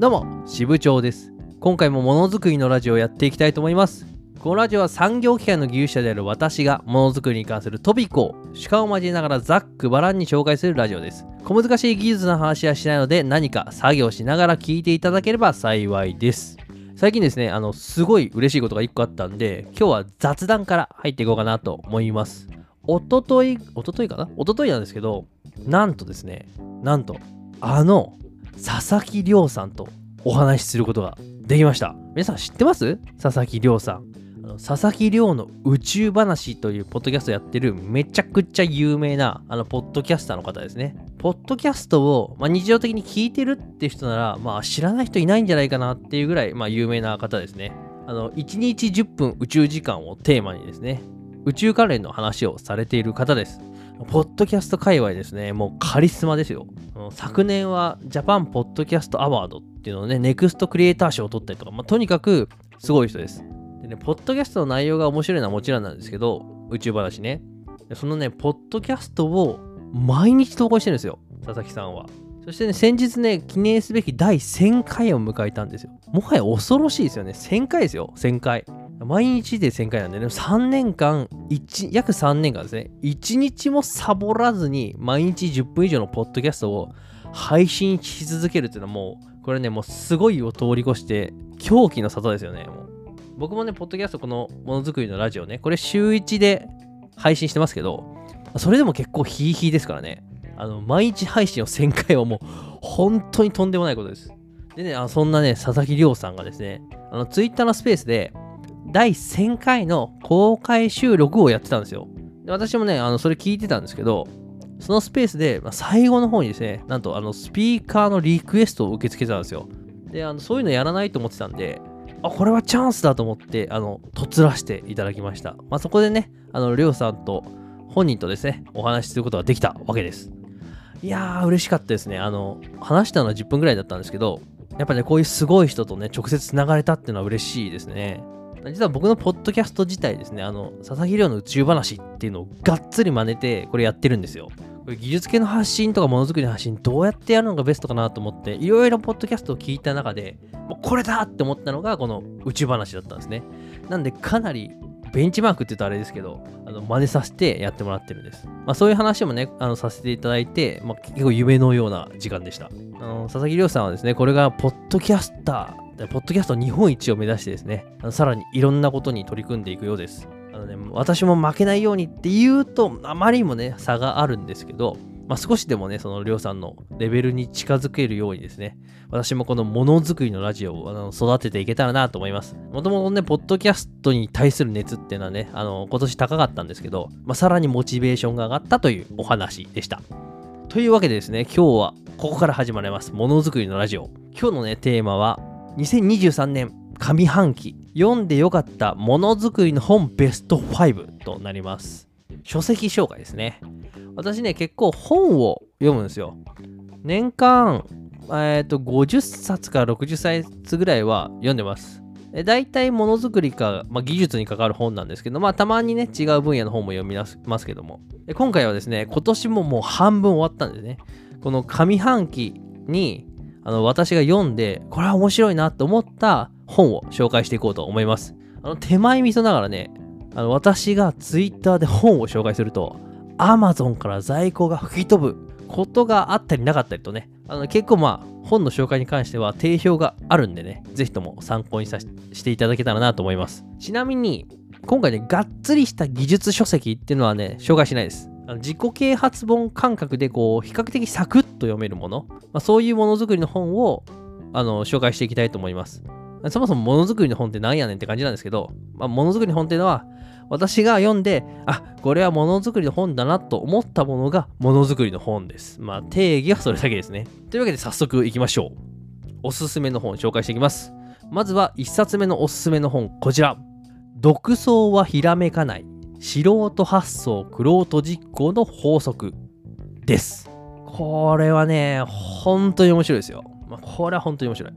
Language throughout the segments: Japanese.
どうも、支部長です。今回もものづくりのラジオをやっていきたいと思います。このラジオは産業機械の技術者である私がものづくりに関するトピックを主観を交えながらざっくばらんに紹介するラジオです。小難しい技術の話はしないので、何か作業しながら聞いていただければ幸いです。最近ですね、すごい嬉しいことが1個あったんで、今日は雑談から入っていこうかなと思います。おとといなんですけど、なんと、佐々木亮さんとお話しすることができました。皆さん知ってます？佐々木亮さん。佐々木亮の宇宙話というポッドキャストやってるめちゃくちゃ有名なポッドキャスターの方ですね。ポッドキャストを、日常的に聞いてるって人なら、知らない人いないんじゃないかなっていうぐらい、有名な方ですね。1日10分宇宙時間をテーマにですね、宇宙関連の話をされている方です。ポッドキャスト界隈ですね、もうカリスマですよ。昨年はジャパンポッドキャストアワードっていうのをね、ネクストクリエイター賞を取ったりとか、とにかくすごい人です。でね、ポッドキャストの内容が面白いのはもちろんなんですけど、宇宙話ね。そのね、ポッドキャストを毎日投稿してるんですよ、佐々木さんは。そしてね、先日ね、記念すべき第1000回を迎えたんですよ。もはや恐ろしいですよね。1000回ですよ、1000回。毎日で1000回なんでね、約3年間ですね、1日もサボらずに毎日10分以上のポッドキャストを配信し続けるっていうのはもう、これね、もうすごいを通り越して、狂気の沙汰ですよね。もう僕もね、ポッドキャスト、このものづくりのラジオね、これ週1で配信してますけど、それでも結構ヒーヒーですからね。毎日配信を1000回はもう、本当にとんでもないことです。でね、そんなね、佐々木亮さんがですね、ツイッターのスペースで、第1000回の公開収録をやってたんですよ。で私もね、それ聞いてたんですけど、そのスペースで、最後の方にですね、なんとスピーカーのリクエストを受け付けてたんですよ。で、そういうのやらないと思ってたんで、これはチャンスだと思って、とらしていただきました。そこでね、亮さんと本人とですね、お話しすることができたわけです。いやー、嬉しかったですね。話したのは10分ぐらいだったんですけど、やっぱね、こういうすごい人とね、直接つながれたっていうのは嬉しいですね。実は僕のポッドキャスト自体ですね、佐々木亮の宇宙話っていうのをがっつり真似て、これやってるんですよ。これ技術系の発信とかものづくりの発信、どうやってやるのがベストかなと思って、いろいろポッドキャストを聞いた中で、これだって思ったのが、この宇宙話だったんですね。なんで、かなりベンチマークって言うとあれですけど、真似させてやってもらってるんです。そういう話もね、させていただいて、結構夢のような時間でした。佐々木亮さんはですね、これがポッドキャスト日本一を目指してですね、さらにいろんなことに取り組んでいくようです。ね、私も負けないようにって言うと、あまりにもね、差があるんですけど、少しでもね、その亮さんのレベルに近づけるようにですね、私もこのものづくりのラジオを育てていけたらなと思います。もともとね、ポッドキャストに対する熱っていうのはね、今年高かったんですけど、さらにモチベーションが上がったというお話でした。というわけでですね、今日はここから始まります、ものづくりのラジオ。今日のね、テーマは、2023年上半期読んでよかったものづくりの本ベスト5となります。書籍紹介ですね。私ね、結構本を読むんですよ。年間50冊から60冊ぐらいは読んでます。だいたいものづくりか、技術に関わる本なんですけど、たまにね違う分野の本も読みますけども、今回はですね、今年ももう半分終わったんですね。この上半期に私が読んで、これは面白いなと思った本を紹介していこうと思います。手前味噌ながらね、私がツイッターで本を紹介すると、Amazon から在庫が吹き飛ぶことがあったりなかったりとね、結構本の紹介に関しては定評があるんでね、ぜひとも参考にしていただけたらなと思います。ちなみに、今回ね、がっつりした技術書籍っていうのはね、紹介しないです。自己啓発本感覚でこう比較的サクッと読めるもの、そういうものづくりの本を紹介していきたいと思います。そもそもものづくりの本ってなんやねんって感じなんですけど、ものづくりの本っていうのは私が読んで、これはものづくりの本だなと思ったものがものづくりの本です。定義はそれだけですね。というわけで早速いきましょう。おすすめの本紹介していきます。まずは1冊目のおすすめの本、こちら、独創はひらめかない素人発想、玄人実行の法則です。これはね、本当に面白いですよ。これは本当に面白い。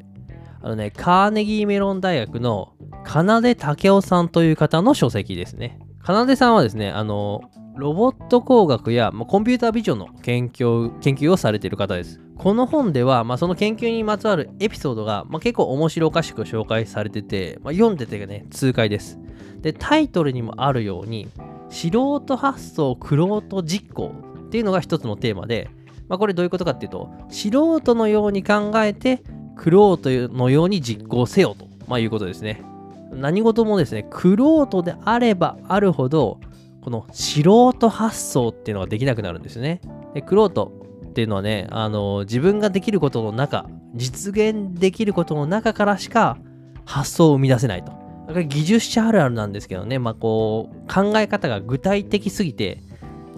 ね、カーネギーメロン大学の奏武雄さんという方の書籍ですね。奏さんはですね、ロボット工学や、コンピュータービジョンの研究をされている方です。この本では、その研究にまつわるエピソードが、結構面白おかしく紹介されてて、読んでてね、痛快です。で、タイトルにもあるように、素人発想、玄人実行っていうのが一つのテーマで、これどういうことかっていうと、素人のように考えて、玄人のように実行せよと、いうことですね。何事もですね、玄人であればあるほど、この素人発想っていうのができなくなるんですね。で、玄人っていうのはね、自分ができることの中、実現できることの中からしか発想を生み出せないと。だから技術者あるあるなんですけどね、考え方が具体的すぎて、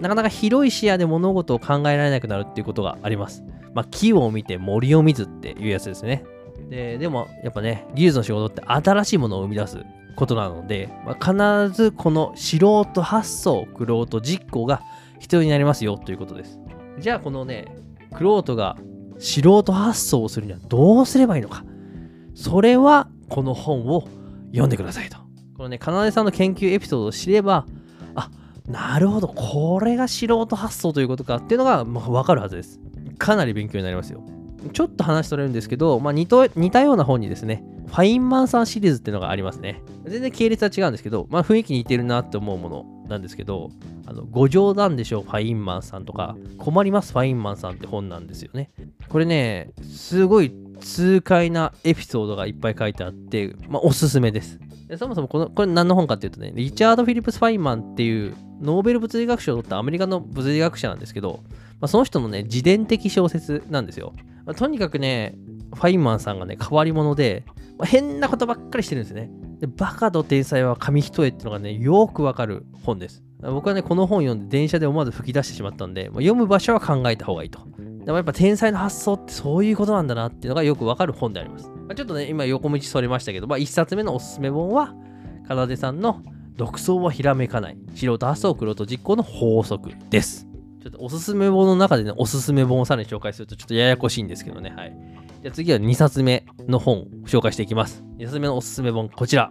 なかなか広い視野で物事を考えられなくなるっていうことがあります。木を見て森を見ずっていうやつですね。でもやっぱね、技術の仕事って新しいものを生み出すことなので、必ずこの素人発想、玄人実行が必要になりますよということです。じゃあこのね、玄人が素人発想をするにはどうすればいいのか。それはこの本を読んでくださいと。このね、奏さんの研究エピソードを知れば、あ、なるほど、これが素人発想ということかっていうのが分かるはずです。かなり勉強になりますよ。ちょっと話しとれるんですけど、似たような本にですね、ファインマンさんシリーズっていうのがありますね。全然系列は違うんですけど、雰囲気似てるなって思うものなんですけど、ご冗談でしょうファインマンさんとか、困りますファインマンさんって本なんですよね。これね、すごい痛快なエピソードがいっぱい書いてあって、おすすめです。そもそもこれ何の本かっていうとね、リチャード・フィリップス・ファインマンっていうノーベル物理学賞を取ったアメリカの物理学者なんですけど、その人のね、自伝的小説なんですよ。とにかくね、ファインマンさんがね、変わり者で、変なことばっかりしてるんですね。で、バカと天才は紙一重っていうのがね、よくわかる本です。僕はね、この本読んで電車で思わず吹き出してしまったんで、読む場所は考えた方がいいと。でもやっぱ天才の発想ってそういうことなんだなっていうのがよくわかる本であります。ちょっとね、今横道それましたけど、1冊目のおすすめ本は、奏さんの独創はひらめかない、素人発想、玄人実行の法則です。ちょっとおすすめ本の中でね、おすすめ本をさらに紹介するとちょっとややこしいんですけどね。はい。じゃあ次は2冊目の本を紹介していきます。2冊目のおすすめ本、こちら。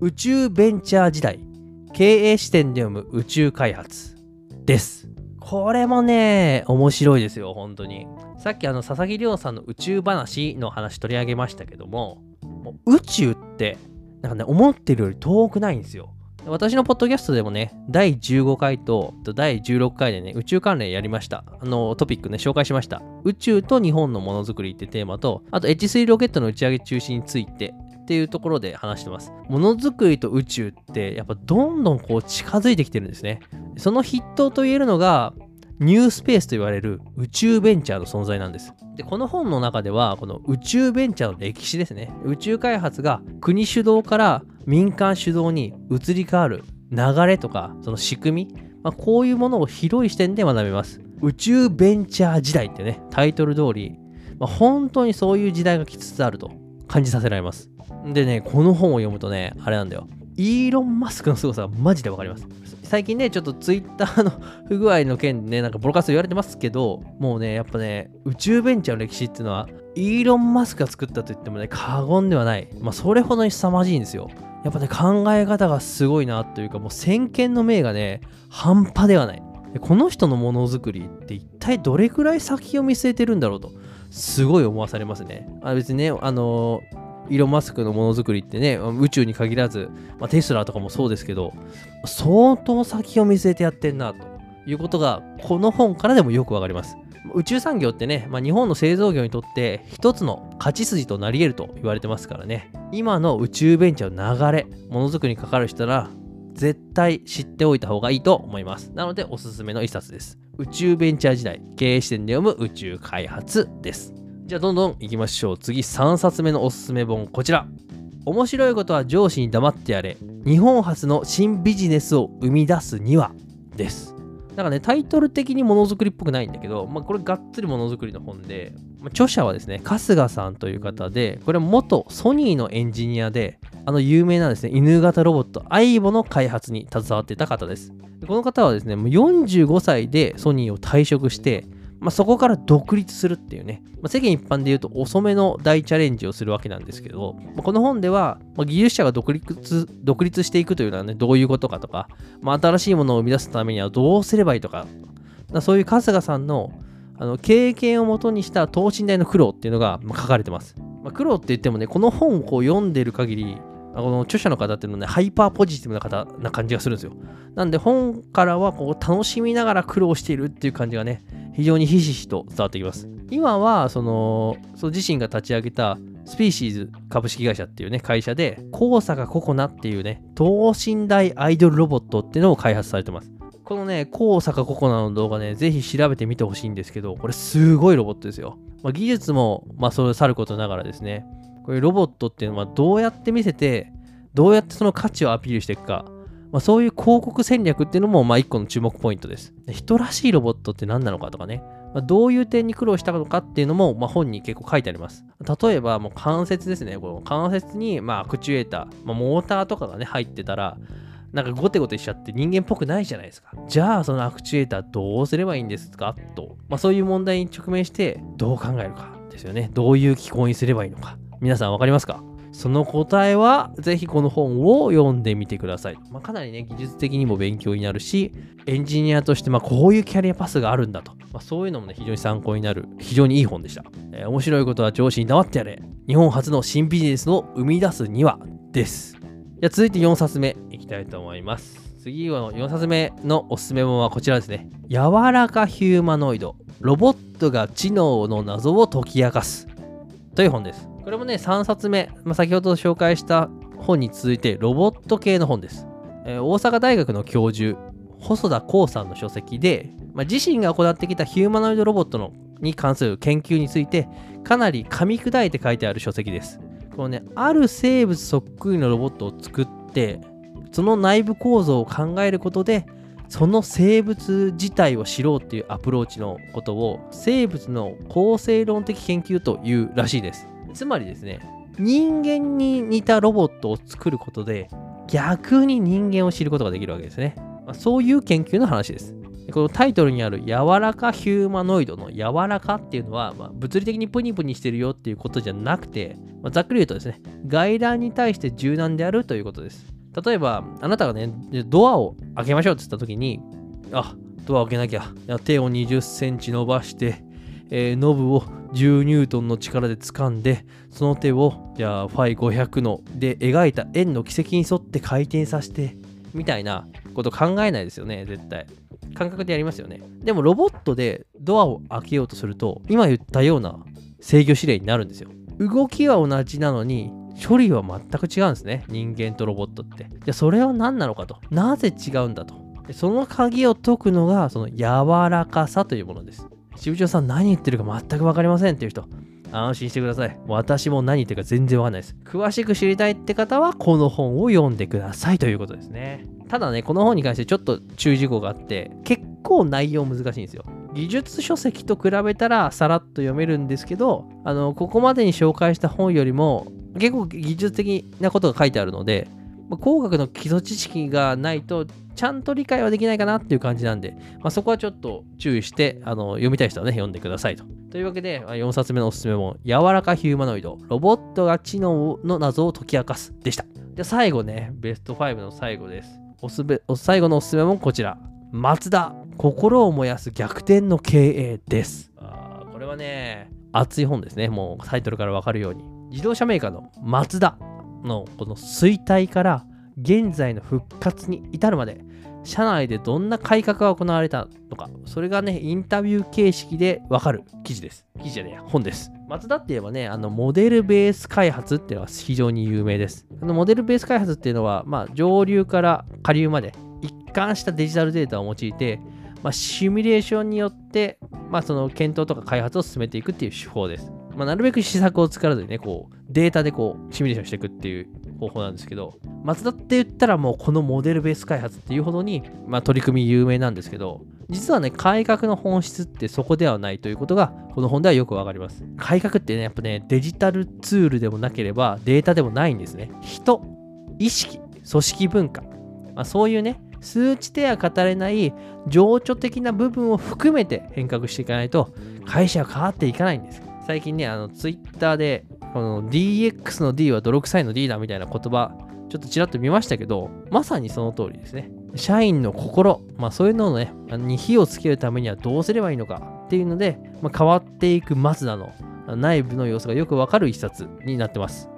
宇宙ベンチャー時代、経営視点で読む宇宙開発です。これもね、面白いですよ、本当に。さっき佐々木亮さんの宇宙話の話取り上げましたけども、宇宙って、なんかね、思ってるより遠くないんですよ。私のポッドキャストでもね、第15回と第16回でね、宇宙関連やりました。トピックね、紹介しました。宇宙と日本のものづくりってテーマと、あと H3 ロケットの打ち上げ中止についてっていうところで話してます。ものづくりと宇宙って、やっぱどんどん近づいてきてるんですね。その筆頭と言えるのが、ニュースペースと言われる宇宙ベンチャーの存在なんです。で、この本の中では、この宇宙ベンチャーの歴史ですね。宇宙開発が国主導から民間主導に移り変わる流れとか、その仕組み、こういうものを広い視点で学べます。宇宙ベンチャー時代ってね、タイトル通り、本当にそういう時代が来つつあると感じさせられます。でね、この本を読むとね、あれなんだよ。イーロン・マスクの凄さはマジでわかります。最近ね、ちょっとツイッターの不具合の件でね、なんかボロカス言われてますけど、もうね、やっぱね、宇宙ベンチャーの歴史っていうのは、イーロン・マスクが作ったと言ってもね、過言ではない。それほどに凄まじいんですよ。やっぱね、考え方がすごいなというか、もう先見の明がね、半端ではない。この人のものづくりって一体どれくらい先を見据えてるんだろうと、すごい思わされますね。別にね、イーロン・マスクのものづくりってね、宇宙に限らず、テスラとかもそうですけど、相当先を見据えてやってんなということがこの本からでもよくわかります。宇宙産業ってね、日本の製造業にとって一つの勝ち筋となり得ると言われてますからね。今の宇宙ベンチャーの流れ、ものづくりにかかる人なら絶対知っておいた方がいいと思います。なのでおすすめの一冊です。宇宙ベンチャー時代、経営視点で読む宇宙開発です。じゃあどんどん行きましょう。次3冊目のおすすめ本、こちら。面白いことは上司に黙ってやれ、日本初の新ビジネスを生み出すにはです。なんかね、タイトル的にものづくりっぽくないんだけど、これがっつりものづくりの本で、著者はですね、春日さんという方で、これ元ソニーのエンジニアで、有名なですね、犬型ロボット AIBO の開発に携わっていた方です。この方はですね、もう45歳でソニーを退職して、そこから独立するっていうね、世間一般で言うと遅めの大チャレンジをするわけなんですけど、この本では、技術者が独立していくというのはね、どういうことかとか、新しいものを生み出すためにはどうすればいいとか、そういう春日さんの経験をもとにした等身大の苦労っていうのが書かれてます。苦労って言ってもね、この本をこう読んでる限り、この著者の方っていうのはね、ハイパーポジティブな方な感じがするんですよ。なんで本からはこう楽しみながら苦労しているっていう感じがね、非常にひしひしと伝わってきます。今はその自身が立ち上げたスピーシーズ株式会社っていうね、会社で高坂ココナっていうね、等身大アイドルロボットっていうのを開発されてます。このね、高坂ココナの動画ね、ぜひ調べてみてほしいんですけど、これすごいロボットですよ。技術も、それをさることながらですね、これロボットっていうのはどうやって見せて、どうやってその価値をアピールしていくか、そういう広告戦略っていうのも、一個の注目ポイントです。人らしいロボットって何なのかとかね、どういう点に苦労したのかっていうのも、本に結構書いてあります。例えば、もう関節ですね。この関節に、アクチュエーター、モーターとかがね、入ってたら、なんかゴテゴテしちゃって人間っぽくないじゃないですか。じゃあそのアクチュエーターどうすればいいんですかと、そういう問題に直面してどう考えるかですよね。どういう機構にすればいいのか。皆さん分かりますか？その答えはぜひこの本を読んでみてください。かなりね、技術的にも勉強になるし、エンジニアとしてこういうキャリアパスがあるんだと、そういうのもね、非常に参考になる、非常にいい本でした。面白いことは上司に黙ってやれ。日本初の新ビジネスを生み出すにはです。じゃあ続いて4冊目いきたいと思います。次の4冊目のおすすめ本はこちらですね。柔らかヒューマノイド、ロボットが知能の謎を解き明かすという本です。これもね、3冊目、先ほど紹介した本に続いてロボット系の本です。大阪大学の教授、細田光さんの書籍で、自身が行ってきたヒューマノイドロボットに関する研究についてかなり噛み砕いて書いてある書籍です。このね、ある生物そっくりのロボットを作って、その内部構造を考えることで、その生物自体を知ろうっていうアプローチのことを、生物の構成論的研究というらしいです。つまりですね、人間に似たロボットを作ることで、逆に人間を知ることができるわけですね。そういう研究の話です。このタイトルにある柔らかヒューマノイドの柔らかっていうのは、物理的にプニプニしてるよっていうことじゃなくて、ざっくり言うとですね、外乱に対して柔軟であるということです。例えば、あなたがね、ドアを開けましょうって言った時に、ドア開けなきゃ。手を20センチ伸ばして、ノブを10ニュートンの力で掴んで、その手を、じゃあ、ファイ500ので描いた円の軌跡に沿って回転させて、みたいなこと考えないですよね、絶対。感覚でやりますよね。でもロボットでドアを開けようとすると、今言ったような制御指令になるんですよ。動きは同じなのに処理は全く違うんですね、人間とロボットって。じゃあそれは何なのかと、なぜ違うんだと。その鍵を解くのがその柔らかさというものです。渋長さん何言ってるか全く分かりませんっていう人、安心してください。私も何言ってるか全然わかんないです。詳しく知りたいって方はこの本を読んでくださいということですね。ただね、この本に関してちょっと注意事項があって、結構内容難しいんですよ。技術書籍と比べたらさらっと読めるんですけど、ここまでに紹介した本よりも結構技術的なことが書いてあるので、工学の基礎知識がないとちゃんと理解はできないかなっていう感じなんで、そこはちょっと注意して読みたい人はね、読んでくださいと。というわけで4冊目のおすすめ本、柔らかヒューマノイド、ロボットが知能の謎を解き明かすでした。で、最後ね、ベスト5の最後です。最後のおすすめもこちら、マツダ、心を燃やす逆転の経営です。これはね、熱い本ですね。もうタイトルからわかるように、自動車メーカーのマツダのこの衰退から現在の復活に至るまで、社内でどんな改革が行われたのか、それがね、インタビュー形式でわかる記事です。記事じゃねえや、本です。マツダって言えばね、モデルベース開発っていうのは非常に有名です。モデルベース開発っていうのは、上流から下流まで一貫したデジタルデータを用いて、シミュレーションによって、その検討とか開発を進めていくっていう手法です。なるべく施策を使わずにね、こうデータでこうシミュレーションしていくっていう方法なんですけど、マツダって言ったらもうこのモデルベース開発っていうほどに、取り組み有名なんですけど、実はね、改革の本質ってそこではないということがこの本ではよくわかります。改革ってね、やっぱね、デジタルツールでもなければデータでもないんですね。人、意識、組織文化、そういうね、数値では語れない情緒的な部分を含めて変革していかないと会社は変わっていかないんです。最近ね、ツイッターでこの DX の D は泥臭いの D だみたいな言葉ちょっとちらっと見ましたけど、まさにその通りですね。社員の心、そういうのをねに火をつけるためにはどうすればいいのかっていうので、変わっていくマツダの内部の様子がよくわかる一冊になってます。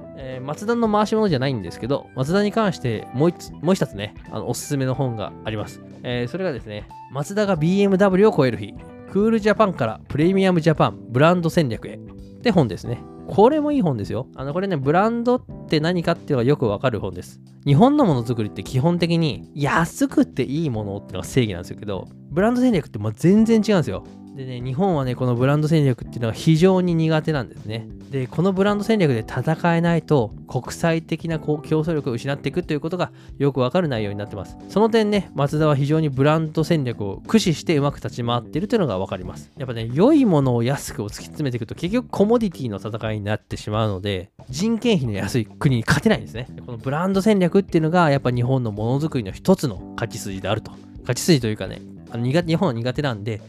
マツダの回し物じゃないんですけど、マツダに関してもう一冊ね、おすすめの本があります。それがですね、マツダが BMW を超える日、クールジャパンからプレミアムジャパンブランド戦略へって本ですね。これもいい本ですよ。これね、ブランドって何かっていうのがよくわかる本です。日本のものづくりって基本的に安くていいものってのが正義なんですけど、ブランド戦略って全然違うんですよ。でね、日本はね、このブランド戦略っていうのは非常に苦手なんですね。で、このブランド戦略で戦えないと国際的な競争力を失っていくということがよくわかる内容になってます。その点ね、マツダは非常にブランド戦略を駆使してうまく立ち回っているというのがわかります。やっぱね、良いものを安くを突き詰めていくと結局コモディティの戦いになってしまうので、人件費の安い国に勝てないんですね。このブランド戦略っていうのがやっぱ日本のものづくりの一つの勝ち筋であると。勝ち筋というかね、日本は苦手なんで、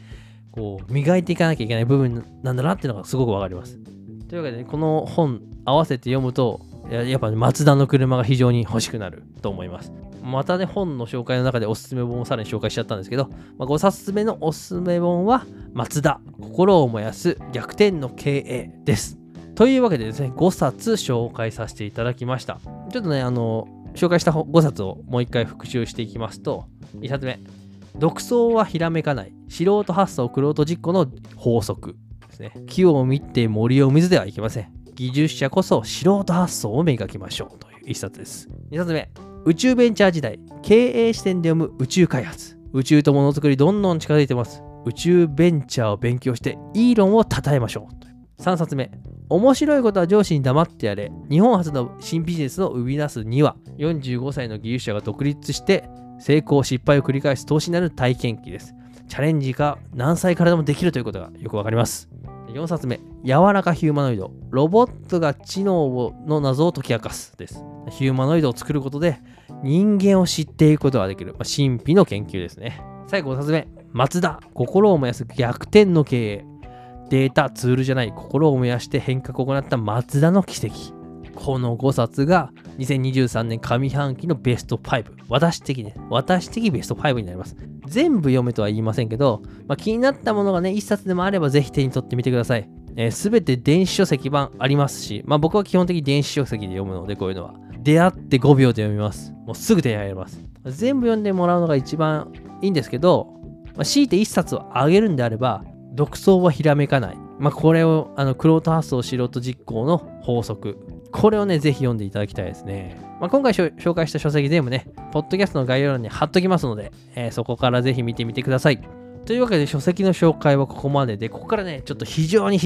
こう磨いていかなきゃいけない部分なんだなっていうのがすごくわかります。というわけで、ね、この本合わせて読むとやっぱ、ね、マツダの車が非常に欲しくなると思います。またね、本の紹介の中でおすすめ本をさらに紹介しちゃったんですけど、5冊目のおすすめ本はマツダ心を燃やす逆転の経営です。というわけでですね、5冊紹介させていただきました。ちょっとね、紹介した5冊をもう一回復習していきますと、1冊目。独創はひらめかない、素人発想、玄人実行の法則ですね。木を見て森を見ずではいけません。技術者こそ素人発想を磨きましょうという一冊です。2冊目、宇宙ベンチャー時代、経営視点で読む宇宙開発。宇宙とものづくりどんどん近づいてます。宇宙ベンチャーを勉強してイーロンを称えましょう。3冊目、面白いことは上司に黙ってやれ、日本初の新ビジネスを生み出すには、45歳の技術者が独立して、成功失敗を繰り返す投資になる体験記です。チャレンジが何歳からでもできるということがよくわかります。4冊目、柔らかヒューマノイド、ロボットが知能の謎を解き明かすです。ヒューマノイドを作ることで人間を知っていくことができる、神秘の研究ですね。最後5冊目、マツダ心を燃やす逆転の経営、データツールじゃない、心を燃やして変革を行ったマツダの奇跡。この5冊が2023年上半期のベスト5、私的ベスト5になります。全部読めとは言いませんけど、気になったものがね、1冊でもあればぜひ手に取ってみてください。全て電子書籍版ありますし、僕は基本的に電子書籍で読むので、こういうのは出会って5秒で読みます。もうすぐ手に入れます。全部読んでもらうのが一番いいんですけど、強いて1冊をあげるんであれば、独創はひらめかない、これを玄人発想素人実行の法則、これをね、ぜひ読んでいただきたいですね。今回紹介した書籍全部ね、ポッドキャストの概要欄に貼っときますので、そこからぜひ見てみてください。というわけで、書籍の紹介はここまでで、ここからね、ちょっと非常に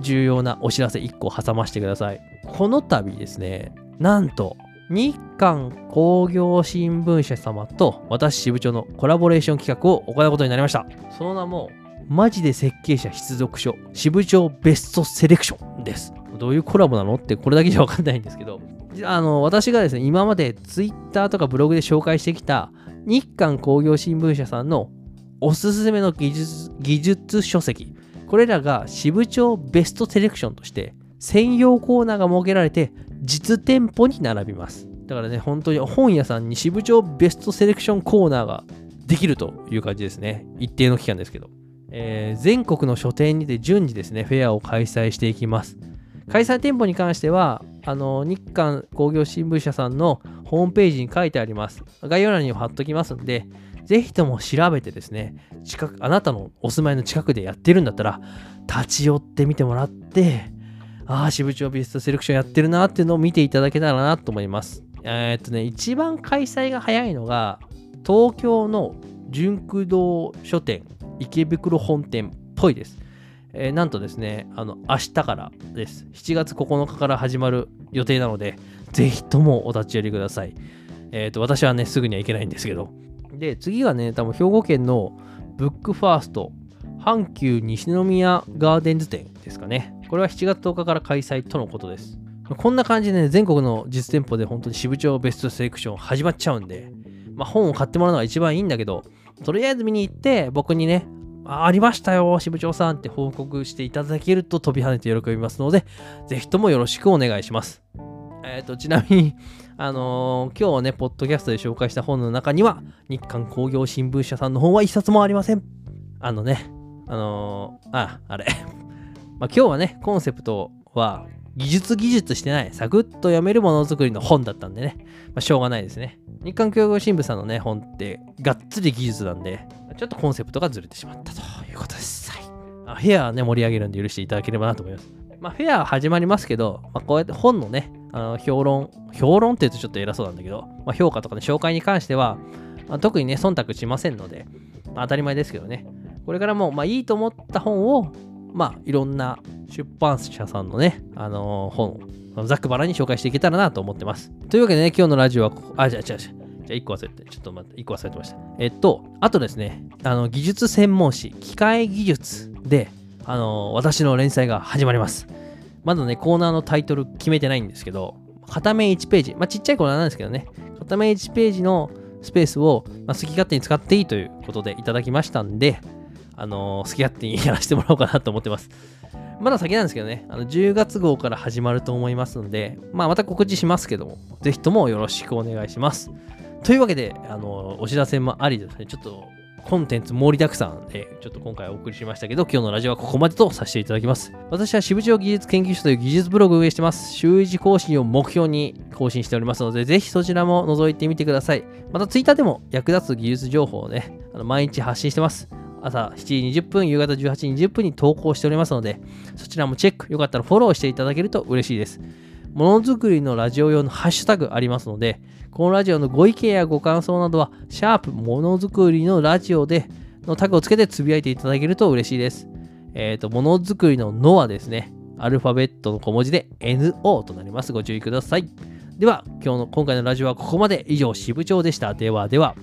重要なお知らせ1個挟ましてください。この度ですね、なんと、日刊工業新聞社様と私支部長のコラボレーション企画を行うことになりました。その名も、マジで設計者必読書支部長ベストセレクションです。どういうコラボなのって、これだけじゃ分かんないんですけど、私がですね、今までツイッターとかブログで紹介してきた日刊工業新聞社さんのおすすめの技術書籍、これらが支部長ベストセレクションとして専用コーナーが設けられて、実店舗に並びます。だからね、本当に本屋さんに支部長ベストセレクションコーナーができるという感じですね。一定の期間ですけど、全国の書店にて順次ですね、フェアを開催していきます。開催店舗に関しては、日刊工業新聞社さんのホームページに書いてあります。概要欄にも貼っときますんで、ぜひとも調べてですね、あなたのお住まいの近くでやってるんだったら、立ち寄ってみてもらって、支部長ベストセレクションやってるなっていうのを見ていただけたらなと思います。一番開催が早いのが、東京の純駆動書店、池袋本店っぽいです。なんとですね、明日からです。7月9日から始まる予定なので、ぜひともお立ち寄りください。私はね、すぐには行けないんですけど。で、次はね、多分兵庫県のブックファースト、阪急西宮ガーデンズ店ですかね。これは7月10日から開催とのことです。こんな感じでね、全国の実店舗で本当に支部長ベストセレクション始まっちゃうんで、まあ、本を買ってもらうのが一番いいんだけど、とりあえず見に行って僕にね、ありましたよ、支部長さんって報告していただけると飛び跳ねて喜びますので、ぜひともよろしくお願いします。ちなみに、今日ね、ポッドキャストで紹介した本の中には、日刊工業新聞社さんの本は一冊もありません。まあ、今日はね、コンセプトは、技術してない、サクッと読めるものづくりの本だったんでね、まあ、しょうがないですね。日刊工業新聞さんのね、本って、がっつり技術なんで、ちょっとコンセプトがずれてしまったということです。はい。フェアはね、盛り上げるんで許していただければなと思います。まあ、フェアは始まりますけど、まあ、こうやって本のね、評論って言うとちょっと偉そうなんだけど、まあ、評価とかの紹介に関しては、まあ、特にね、忖度しませんので、まあ、当たり前ですけどね、これからも、まあ、いいと思った本を、まあ、いろんな出版社さんのね、本をざっくばらに紹介していけたらなと思ってます。というわけでね、今日のラジオはここ、じゃあ1個忘れて、ちょっと待って、1個忘れてました。あとですね、技術専門誌、機械技術で、私の連載が始まります。まだね、コーナーのタイトル決めてないんですけど、片面1ページ、まあ、ちっちゃいコーナーなんですけどね、片面1ページのスペースを、まあ、好き勝手に使っていいということでいただきましたんで、好き勝手にやらせてもらおうかなと思ってます。まだ先なんですけどね、10月号から始まると思いますので、まあ、また告知しますけども、ぜひともよろしくお願いします。というわけで、お知らせもありですね、ちょっとコンテンツ盛りだくさんで、ちょっと今回お送りしましたけど、今日のラジオはここまでとさせていただきます。私は支部長技術研究所という技術ブログを運営してます。週1更新を目標に更新しておりますので、ぜひそちらも覗いてみてください。またツイッターでも役立つ技術情報をね、毎日発信してます。朝7時20分、夕方18時20分に投稿しておりますので、そちらもチェック、よかったらフォローしていただけると嬉しいです。ものづくりのラジオ用のハッシュタグありますので、このラジオのご意見やご感想などは、#ものづくりのラジオでのタグをつけてつぶやいていただけると嬉しいです。ものづくりののはですね、アルファベットの小文字で NO となります。ご注意ください。では、今回のラジオはここまで。以上、支部長でした。ではでは。